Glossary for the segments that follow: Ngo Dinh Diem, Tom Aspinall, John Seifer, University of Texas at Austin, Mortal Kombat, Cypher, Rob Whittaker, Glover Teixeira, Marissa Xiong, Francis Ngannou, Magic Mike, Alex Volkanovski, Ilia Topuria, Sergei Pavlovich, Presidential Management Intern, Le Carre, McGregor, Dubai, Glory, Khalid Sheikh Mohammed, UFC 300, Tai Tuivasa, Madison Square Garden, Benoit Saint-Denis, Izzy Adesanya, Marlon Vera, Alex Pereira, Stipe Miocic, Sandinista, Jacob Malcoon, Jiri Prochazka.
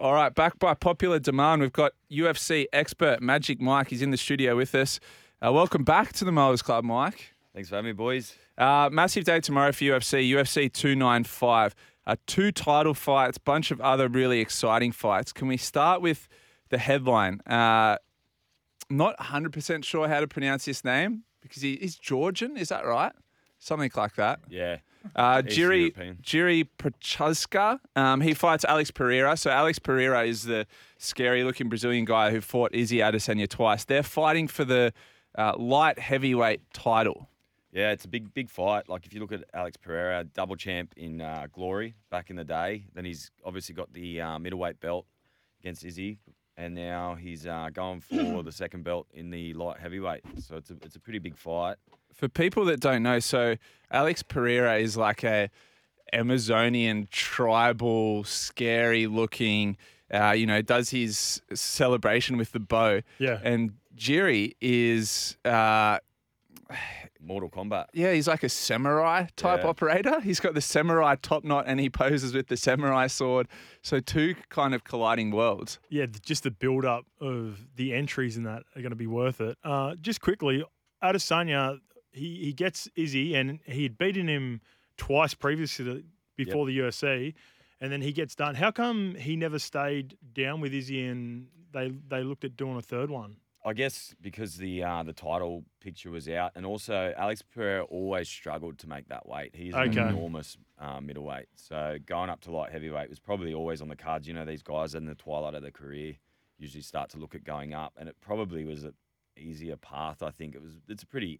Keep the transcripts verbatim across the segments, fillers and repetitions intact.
All right, back by popular demand, we've got U F C expert Magic Mike. He's in the studio with us. Uh, welcome back to the Mowers Club, Mike. Thanks for having me, boys. Uh, massive day tomorrow for U F C, U F C two ninety-five. Uh, two title fights, bunch of other really exciting fights. Can we start with the headline? Uh, not one hundred percent sure how to pronounce his name because he, he's Georgian, is that right? Something like that. Yeah. Uh, Jiri Jiri Prochazka. Um, he fights Alex Pereira. So Alex Pereira is the scary-looking Brazilian guy who fought Izzy Adesanya twice. They're fighting for the uh, light heavyweight title. Yeah, it's a big, big fight. Like if you look at Alex Pereira, double champ in uh, Glory back in the day. Then he's obviously got the uh, middleweight belt against Izzy, and now he's uh, going for the second belt in the light heavyweight. So it's a, it's a pretty big fight. For people that don't know, so Alex Pereira is like a Amazonian tribal, scary-looking. Uh, you know, does his celebration with the bow. Yeah. And Jiri is uh, Mortal Kombat. Yeah, he's like a samurai type yeah. operator. He's got the samurai top knot and he poses with the samurai sword. So two kind of colliding worlds. Yeah, just the build-up of the entries in that are going to be worth it. Uh, just quickly, Adesanya. He, he gets Izzy, and he had beaten him twice previously to, before yep. the U F C, and then he gets done. How come he never stayed down with Izzy and they they looked at doing a third one? I guess because the uh, the title picture was out, and also Alex Pereira always struggled to make that weight. He's okay. an enormous uh, middleweight, so going up to light heavyweight was probably always on the cards. You know, these guys in the twilight of their career usually start to look at going up, and it probably was an easier path, I think. It was. It's a pretty...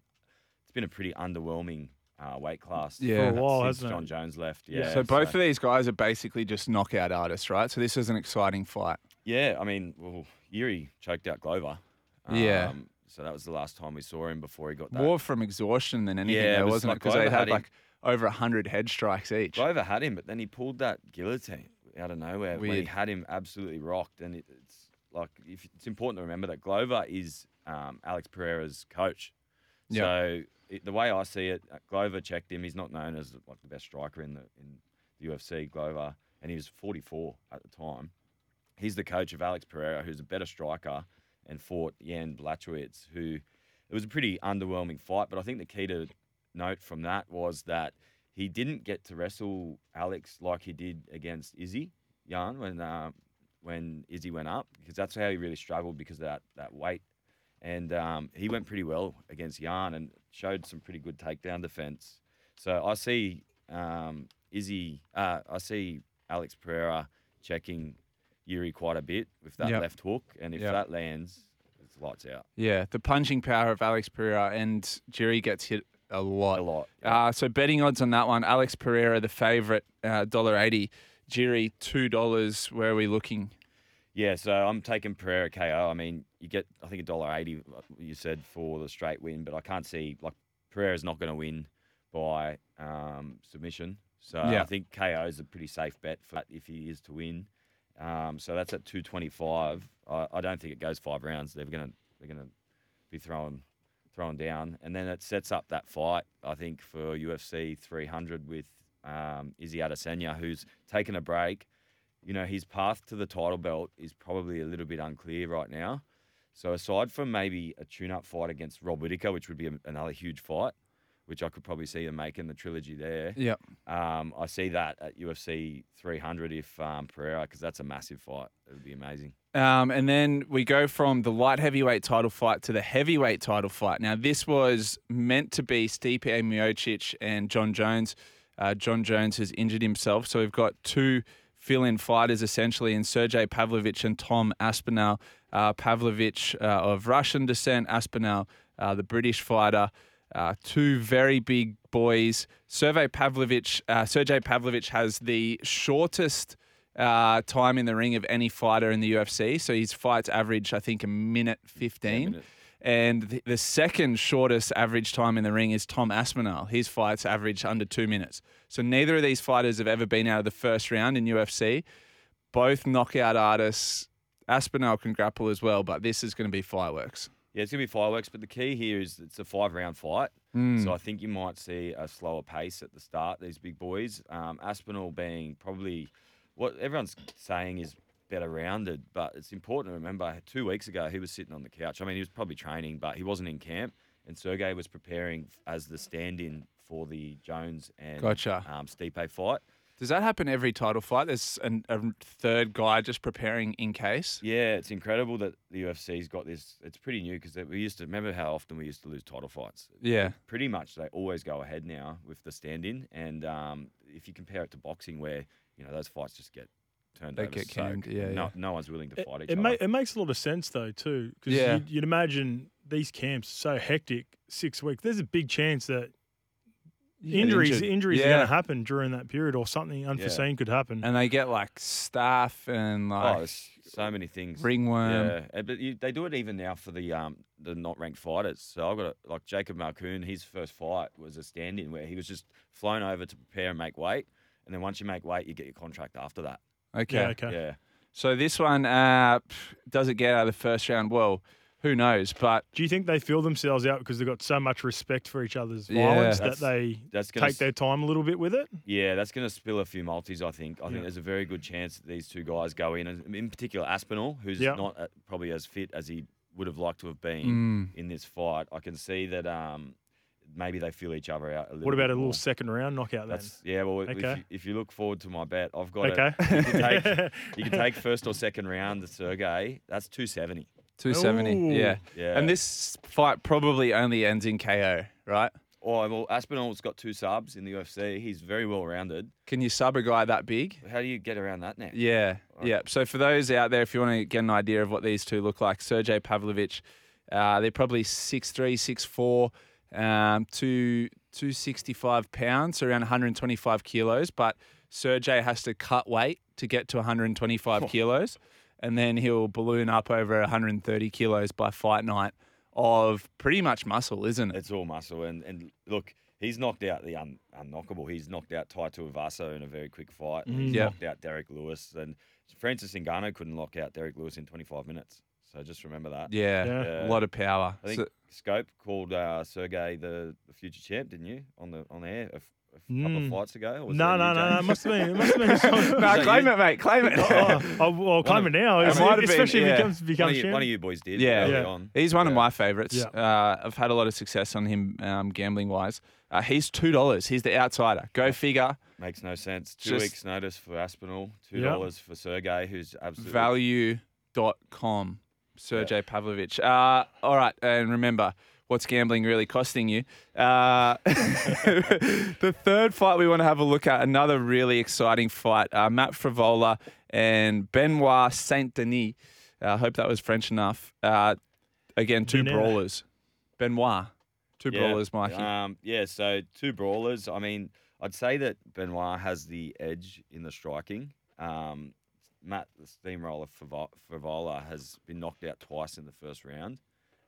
It's been a pretty underwhelming uh, weight class yeah. for a while, hasn't it? John Jones left. Yeah. yeah. So both so. of these guys are basically just knockout artists, right? So this is an exciting fight. Yeah, I mean, well, Jiri choked out Glover. Um, yeah. So that was the last time we saw him before he got that. More from exhaustion than anything, yeah, though, was wasn't like it? Because they had, had like over one hundred head strikes each. Glover had him, but then he pulled that guillotine out of nowhere. Weird. When he had him absolutely rocked. And it, it's like if, it's important to remember that Glover is um, Alex Pereira's coach. Yep. So... It, the way I see it, Glover checked him. He's not known as like the best striker in the in the U F C, Glover, and he was forty-four at the time. He's the coach of Alex Pereira, who's a better striker, and fought Jan Blachowicz, who it was a pretty underwhelming fight. But I think the key to note from that was that he didn't get to wrestle Alex like he did against Izzy Jan when uh, when Izzy went up, because that's how he really struggled because of that that weight. And um, he went pretty well against Jan and showed some pretty good takedown defense. So I see um, Izzy, uh, I see Alex Pereira checking Jiri quite a bit with that yep. left hook, and if yep. that lands, it's lights out. Yeah, the punching power of Alex Pereira, and Jiri gets hit a lot. A lot. Yep. Uh, so betting odds on that one: Alex Pereira, the favorite, uh, one dollar eighty. Jiri, two dollars. Where are we looking? Yeah, so I'm taking Pereira K O. I mean, you get, I think, one dollar eighty, you said, for the straight win, but I can't see, like, Pereira's not going to win by um, submission. So yeah. I think K O is a pretty safe bet for that if he is to win. Um, so that's at two twenty-five. I, I don't think it goes five rounds. They're going to they're going to be throwing, throwing down. And then it sets up that fight, I think, for U F C three hundred with um, Izzy Adesanya, who's taken a break. You know, his path to the title belt is probably a little bit unclear right now. So aside from maybe a tune-up fight against Rob Whittaker, which would be a, another huge fight, which I could probably see him making the trilogy there. Yeah. Um, I see that at U F C three hundred if um, Pereira, because that's a massive fight. It would be amazing. Um, and then we go from the light heavyweight title fight to the heavyweight title fight. Now, this was meant to be Stipe Miocic and John Jones. Uh, John Jones has injured himself, so we've got two fill-in fighters essentially in Sergei Pavlovich and Tom Aspinall. Uh, Pavlovich uh, of Russian descent, Aspinall, uh, the British fighter. Uh, two very big boys. Sergei Pavlovich, uh, Sergei Pavlovich has the shortest uh, time in the ring of any fighter in the U F C. So his fights average, I think, a minute fifteen. Yeah, minute. And the, the second shortest average time in the ring is Tom Aspinall. His fights average under two minutes. So neither of these fighters have ever been out of the first round in U F C. Both knockout artists. Aspinall can grapple as well, but this is going to be fireworks. Yeah, it's going to be fireworks, but the key here is it's a five-round fight. Mm. So I think you might see a slower pace at the start, these big boys. Um, Aspinall being probably – what everyone's saying is better rounded. But it's important to remember, two weeks ago, he was sitting on the couch. I mean, he was probably training, but he wasn't in camp. And Sergei was preparing as the stand-in for the Jones and gotcha. um, Stipe fight. Does that happen every title fight? There's an, a third guy just preparing in case? Yeah, it's incredible that the U F C's got this. It's pretty new because we used to, remember how often we used to lose title fights? Yeah. Pretty much they always go ahead now with the stand-in. And um, if you compare it to boxing where, you know, those fights just get turned they over. They get canned, so yeah, no, yeah. No one's willing to it, fight each it other. Ma- it makes a lot of sense though too because yeah. you'd, you'd imagine these camps so hectic, six weeks, there's a big chance that Injuries, injuries yeah. are going to happen during that period, or something unforeseen yeah. could happen. And they get like staff and like oh, so many things, ringworm. Yeah, but you, they do it even now for the um the not ranked fighters. So I've got a, like Jacob Malcoon. His first fight was a stand-in where he was just flown over to prepare and make weight, and then once you make weight, you get your contract after that. Okay, yeah. Okay. yeah. So this one uh, does it get out of the first round? Well. Who knows? But do you think they feel themselves out because they've got so much respect for each other's violence yeah, that they that's take their time a little bit with it? Yeah, that's going to spill a few multis, I think. I yeah. think there's a very good chance that these two guys go in, and in particular Aspinall, who's yeah. not uh, probably as fit as he would have liked to have been mm. in this fight. I can see that um, maybe they feel each other out a little bit. What about bit a little more. second round knockout then? That's, yeah, well, okay. if, you, if you look forward to my bet, I've got okay. it. You can, take, you can take first or second round to Sergei. That's two seventy. two seventy, yeah. yeah. And this fight probably only ends in K O, right? Oh, well, Aspinall's got two subs in the U F C. He's very well-rounded. Can you sub a guy that big? How do you get around that now? Yeah, right. yeah. So for those out there, if you want to get an idea of what these two look like, Sergei Pavlovich, uh, they're probably six three, six four, um, two sixty-five pounds, so around one hundred twenty-five kilos. But Sergei has to cut weight to get to one hundred twenty-five oh. kilos. And then he'll balloon up over one hundred thirty kilos by fight night of pretty much muscle, isn't it? It's all muscle. And and look, he's knocked out the un- unknockable. He's knocked out Tai Tuivasa in a very quick fight. Mm-hmm. He's yeah. knocked out Derek Lewis. And Francis Ngannou couldn't knock out Derek Lewis in twenty-five minutes. So just remember that. Yeah, yeah. Uh, a lot of power. I think so- Scope called uh, Sergei the, the future champ, didn't you, on the on air? Of- A couple mm. of flights ago? Or was no, no, no, no. It must have been. It must have been. So, no, claim you? it, mate. Claim it. oh, I'll, I'll claim of, it now. It might especially been, yeah. if it becomes, becomes one, of you, one of you boys did. Yeah. yeah. On. He's one yeah. of my favourites. Yeah. Uh, I've had a lot of success on him um, gambling-wise. Uh, he's two dollars. He's the outsider. Go yeah. figure. Makes no sense. Two Just, weeks' notice for Aspinall. two dollars yeah. for Sergei, who's absolutely... value dot com. Sergei yeah. Pavlovich. Uh, all right, and remember... What's gambling really costing you? Uh, the third fight we want to have a look at, another really exciting fight, uh, Matt Frevola and Benoit Saint-Denis. I uh, hope that was French enough. Uh, again, two Denis. brawlers. Benoit, two yeah. brawlers, Mikey. Um, yeah, so two brawlers. I mean, I'd say that Benoit has the edge in the striking. Um, Matt, the steamroller Frevola, has been knocked out twice in the first round.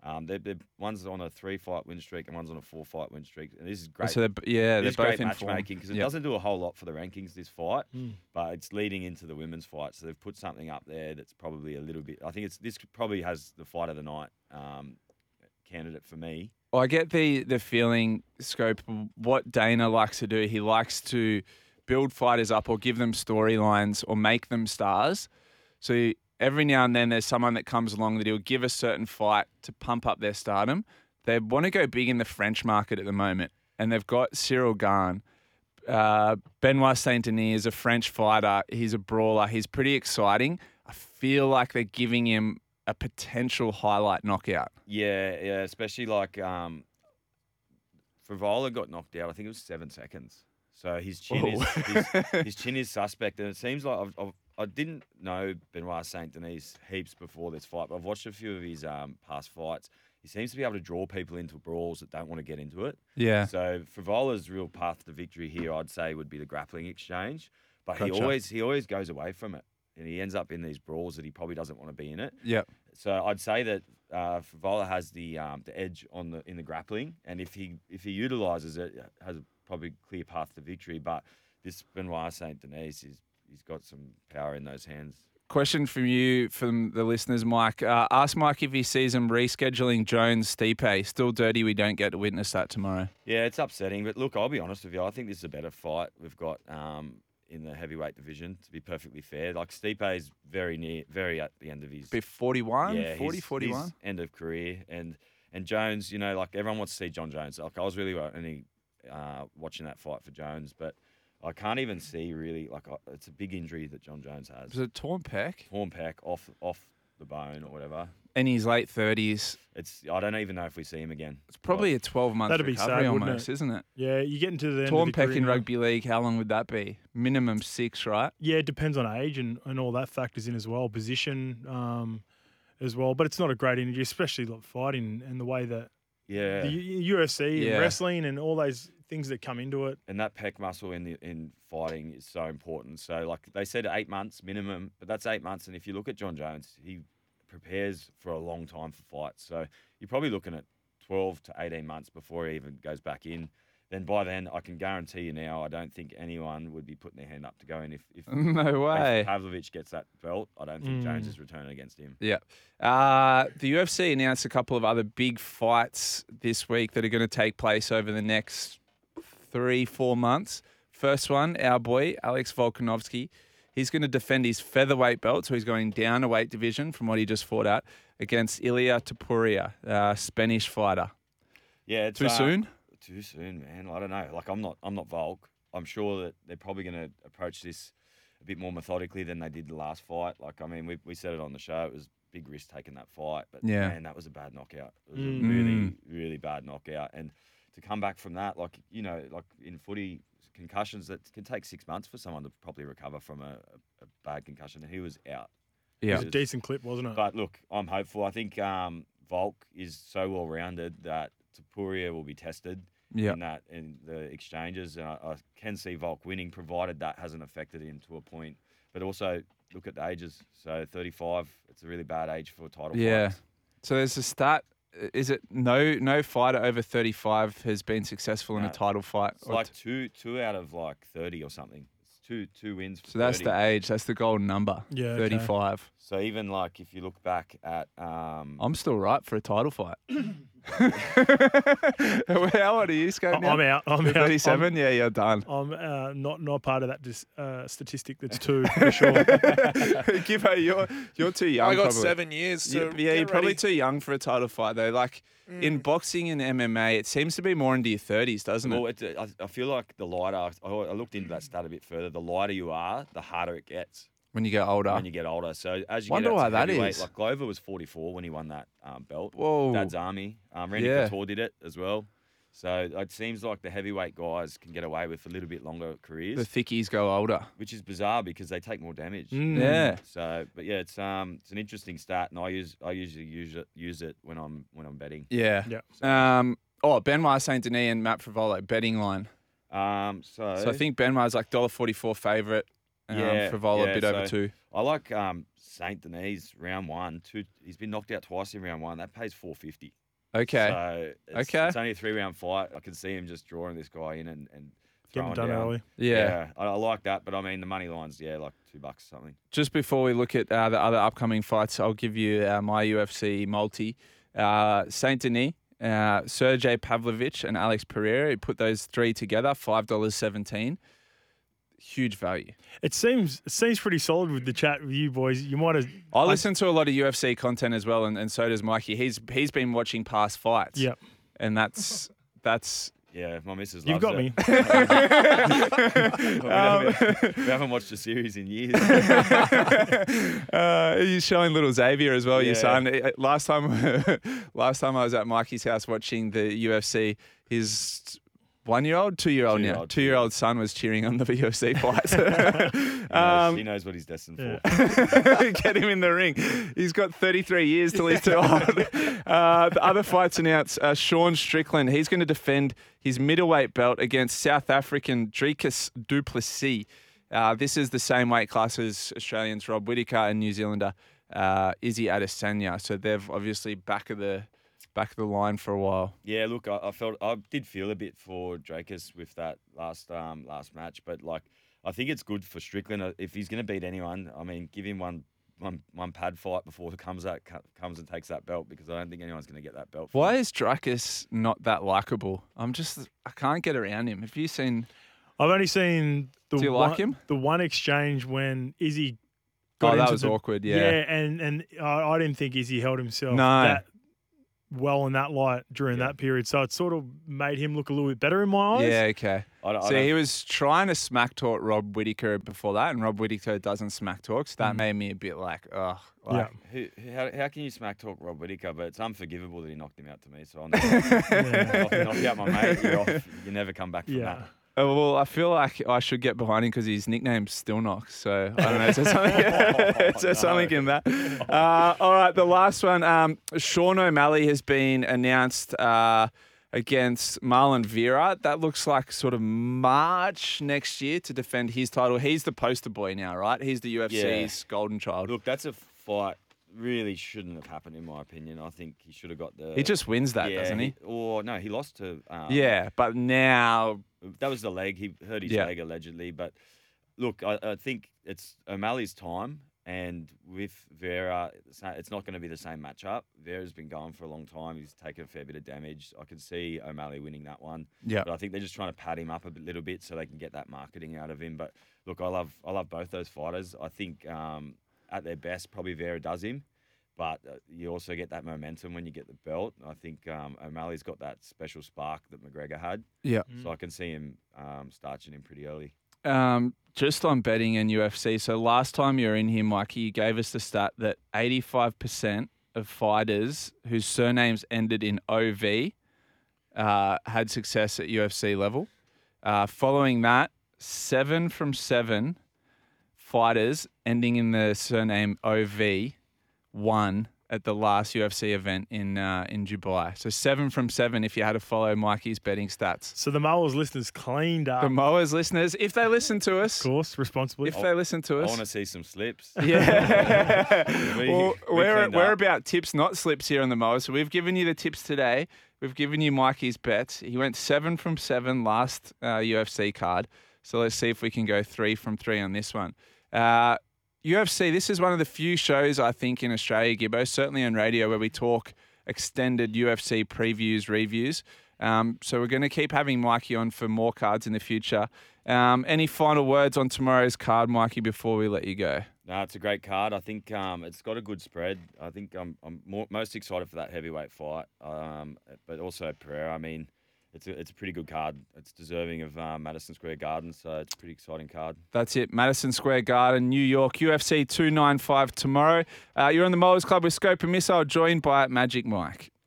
Um, they're, they're, one's on a three-fight win streak and one's on a four-fight win streak. And this is great. So they're, yeah, this they're is both great matchmaking because it yep. doesn't do a whole lot for the rankings, this fight, mm. but it's leading into the women's fight. So they've put something up there that's probably a little bit – I think it's this probably has the fight of the night um, candidate for me. Well, I get the, the feeling, Scope, what Dana likes to do, he likes to build fighters up or give them storylines or make them stars. So you, every now and then there's someone that comes along that he'll give a certain fight to pump up their stardom. They want to go big in the French market at the moment, and they've got Cyril Gane. Uh, Benoit Saint-Denis is a French fighter. He's a brawler. He's pretty exciting. I feel like they're giving him a potential highlight knockout. Yeah, yeah, especially like um, Frevola got knocked out. I think it was seven seconds. So his chin Ooh. is his, his chin is suspect, and it seems like I've, I've I didn't know Benoit Saint-Denis heaps before this fight, but I've watched a few of his um, past fights. He seems to be able to draw people into brawls that don't want to get into it. Yeah. So Favola's real path to victory here, I'd say, would be the grappling exchange. But gotcha. he always he always goes away from it, and he ends up in these brawls that he probably doesn't want to be in it. Yeah. So I'd say that uh, Frevola has the um, the edge on the in the grappling, and if he if he utilises it, has a probably clear path to victory. But this Benoit Saint-Denis is. He's got some power in those hands. Question from you, from the listeners, Mike. Uh, ask Mike if he sees him rescheduling Jones Stipe. Still dirty we don't get to witness that tomorrow. Yeah, it's upsetting. But, look, I'll be honest with you. I think this is a better fight. We've got um, in the heavyweight division, to be perfectly fair. Like, Stipe's very near, very at the end of his... forty-one? Yeah, forty, his, forty-one? His end of career. And and Jones, you know, like, everyone wants to see John Jones. Like, I was really only uh, watching that fight for Jones, but I can't even see really, like, I, it's a big injury that John Jones has. Is it torn pec? Torn pec, off, off the bone or whatever. In his late thirties. It's I don't even know if we see him again. It's probably like, a twelve-month recovery sad, almost, it? isn't it? Yeah, you get into the torn end of the pec in rugby league, how long would that be? Minimum six, right? Yeah, it depends on age and, and all that factors in as well, position um, as well. But it's not a great injury, especially like fighting and the way that yeah. the U F C yeah. and wrestling and all those things that come into it. And that pec muscle in the, in fighting is so important. So, like, they said eight months minimum, but that's eight months. And if you look at John Jones, he prepares for a long time for fights. So you're probably looking at twelve to eighteen months before he even goes back in. Then by then, I can guarantee you now, I don't think anyone would be putting their hand up to go in. If, if no way. If Pavlovich gets that belt, I don't think mm. Jones is returning against him. Yeah. Uh, the U F C announced a couple of other big fights this week that are going to take place over the next three, four months. First one, our boy, Alex Volkanovski. He's going to defend his featherweight belt, so he's going down a weight division from what he just fought at, against Ilia Topuria, uh, Spanish fighter. Yeah, it's, too uh, soon. Too soon, man. I don't know. Like, I'm not, I'm not Volk. I'm sure that they're probably going to approach this a bit more methodically than they did the last fight. Like, I mean, we we said it on the show. It was big risk taking that fight, but yeah. man, that was a bad knockout. It was mm. a really, really bad knockout, and to come back from that, like, you know, like in footy, concussions that can take six months for someone to properly recover from a, a bad concussion. He was out. Yeah, it was a decent clip, wasn't it? But look, I'm hopeful. I think um, Volk is so well rounded that Topuria will be tested yep. in that in the exchanges, and I, I can see Volk winning, provided that hasn't affected him to a point. But also look at the ages. So thirty-five, it's a really bad age for title yeah. fights. So there's a start. Is it no no fighter over thirty-five has been successful no, in a title fight? It's like two two out of like thirty or something. It's two two wins. For so that's thirty. The age. That's the golden number. Yeah, thirty-five. Okay. So even like if you look back at, um, I'm still right for a title fight. How old are you, Scope? I'm out. I'm out. thirty-seven. I'm, yeah, you're done. I'm uh, not not part of that dis, uh, statistic. That's two for sure. Give her, you're you're too young. I got probably. seven years. To yeah, yeah you're ready. Probably too young for a title fight though. Like mm. in boxing and M M A, it seems to be more into your thirties, doesn't well, it? Well, I feel like the lighter. I, I looked into that stat a bit further. The lighter you are, the harder it gets. When you get older. When you get older. So as you Wonder get out why that is. Like Glover was forty-four when he won that um, belt. Whoa. Dad's Army. Um, Randy yeah. Couture did it as well. So it seems like the heavyweight guys can get away with a little bit longer careers. The thickies go older. Which is bizarre because they take more damage. Mm. Yeah. So, but yeah, it's um, it's an interesting stat, and I use I usually use it use it when I'm when I'm betting. Yeah. Yeah. So. Um. Oh, Benoit Saint-Denis and Matt Frevola betting line. Um. So. So I think Benoit's like one dollar forty-four favourite. Yeah, um, Frevola yeah, a bit so over two. I like um, Saint Denis round one. Two, he's been knocked out twice in round one. That pays four fifty. Okay. So it's, okay. It's only a three round fight. I can see him just drawing this guy in and, and throwing Get him done early. Yeah, yeah I, I like that. But I mean, the money line's yeah, like two bucks or something. Just before we look at uh, the other upcoming fights, I'll give you uh, my U F C multi. Uh, Saint Denis, uh, Sergei Pavlovich, and Alex Pereira. He put those three together, five dollars seventeen. Huge value. It seems it seems pretty solid with the chat with you boys. You might have. I listen to a lot of U F C content as well, and, and so does Mikey. He's he's been watching past fights. Yep. And that's that's. Yeah, my missus loves You've got it. Me. um, we haven't watched a series in years. uh, he's showing little Xavier as well, yeah. your son. Last time, last time I was at Mikey's house watching the U F C, his. One-year-old, two-year-old two now. Old, two-year-old son was cheering on the U F C fights. um, he, knows, he knows what he's destined yeah. for. Get him in the ring. He's got thirty-three years till he's too old. Uh, the other fights announced, uh, Sean Strickland. He's going to defend his middleweight belt against South African Dricus Du Plessis. Uh, this is the same weight class as Australians Rob Whittaker and New Zealander uh, Izzy Adesanya. So they've obviously back of the... back of the line for a while. Yeah, look, I, I felt I did feel a bit for Dricus with that last um last match, but like I think it's good for Strickland if he's going to beat anyone. I mean, give him one one one pad fight before he comes out comes and takes that belt, because I don't think anyone's going to get that belt. Why him. Is Dricus not that likable? I'm just I can't get around him. Have you seen? I've only seen the Do you one, like him? the one exchange when Izzy got oh, into that was the, awkward, yeah. Yeah, and, and I, I didn't think Izzy held himself no. that well in that light during yeah. that period. So it sort of made him look a little bit better in my eyes. Yeah, okay. I don't, so I don't. He was trying to smack talk Rob Whittaker before that, and Rob Whittaker doesn't smack talk, so that mm. made me a bit like, ugh. Like, yeah. Who, how, how can you smack talk Rob Whittaker? But it's unforgivable that he knocked him out to me, so I'll never yeah. knock, knock out my mate. You're off. You never come back from yeah. that. Oh, well, I feel like I should get behind him because his nickname's Still Knocks. So, I don't know. Is there something, is there something in that? Uh, all right, the last one. Um, Sean O'Malley has been announced uh, against Marlon Vera. That looks like sort of March next year to defend his title. He's the poster boy now, right? He's the U F C's yeah. golden child. Look, that's a fight. Really shouldn't have happened, in my opinion. I think he should have got the... He just wins that, yeah, doesn't he? Or, no, he lost to... Um, yeah, but now... That was the leg. He hurt his yeah. leg, allegedly. But, look, I, I think it's O'Malley's time. And with Vera, it's not going to be the same matchup. Vera's been going for a long time. He's taken a fair bit of damage. I could see O'Malley winning that one. Yeah. But I think they're just trying to pad him up a little bit so they can get that marketing out of him. But, look, I love I love both those fighters. I think... Um, at their best, probably Vera does him. But uh, you also get that momentum when you get the belt. I think um, O'Malley's got that special spark that McGregor had. Yeah. Mm. So I can see him um, starching him pretty early. Um, just on betting and U F C. So last time you were in here, Mikey, you gave us the stat that eighty-five percent of fighters whose surnames ended in O V uh, had success at U F C level. Uh, following that, seven from seven... fighters ending in the surname O V won at the last U F C event in uh, in Dubai. So seven from seven if you had to follow Mikey's betting stats. So the Moas listeners cleaned up. The Moas listeners, if they listen to us. Of course, responsibly. If I'll, they listen to us. I want to see some slips. Yeah. we, well, we we're, we're about tips, not slips here on the Moas. So we've given you the tips today. We've given you Mikey's bets. He went seven from seven last uh, U F C card. So let's see if we can go three from three on this one. Uh, U F C, this is one of the few shows, I think, in Australia, Gibbo, certainly on radio, where we talk extended U F C previews, reviews. Um, so we're going to keep having Mikey on for more cards in the future. Um, any final words on tomorrow's card, Mikey, before we let you go? No, it's a great card. I think um, it's got a good spread. I think I'm, I'm more, most excited for that heavyweight fight, um, but also Pereira. I mean, It's a, it's a pretty good card. It's deserving of uh, Madison Square Garden, so it's a pretty exciting card. That's it. Madison Square Garden, New York, U F C two ninety-five tomorrow. Uh, you're on the Moles Club with Scope and Missile, joined by Magic Mike.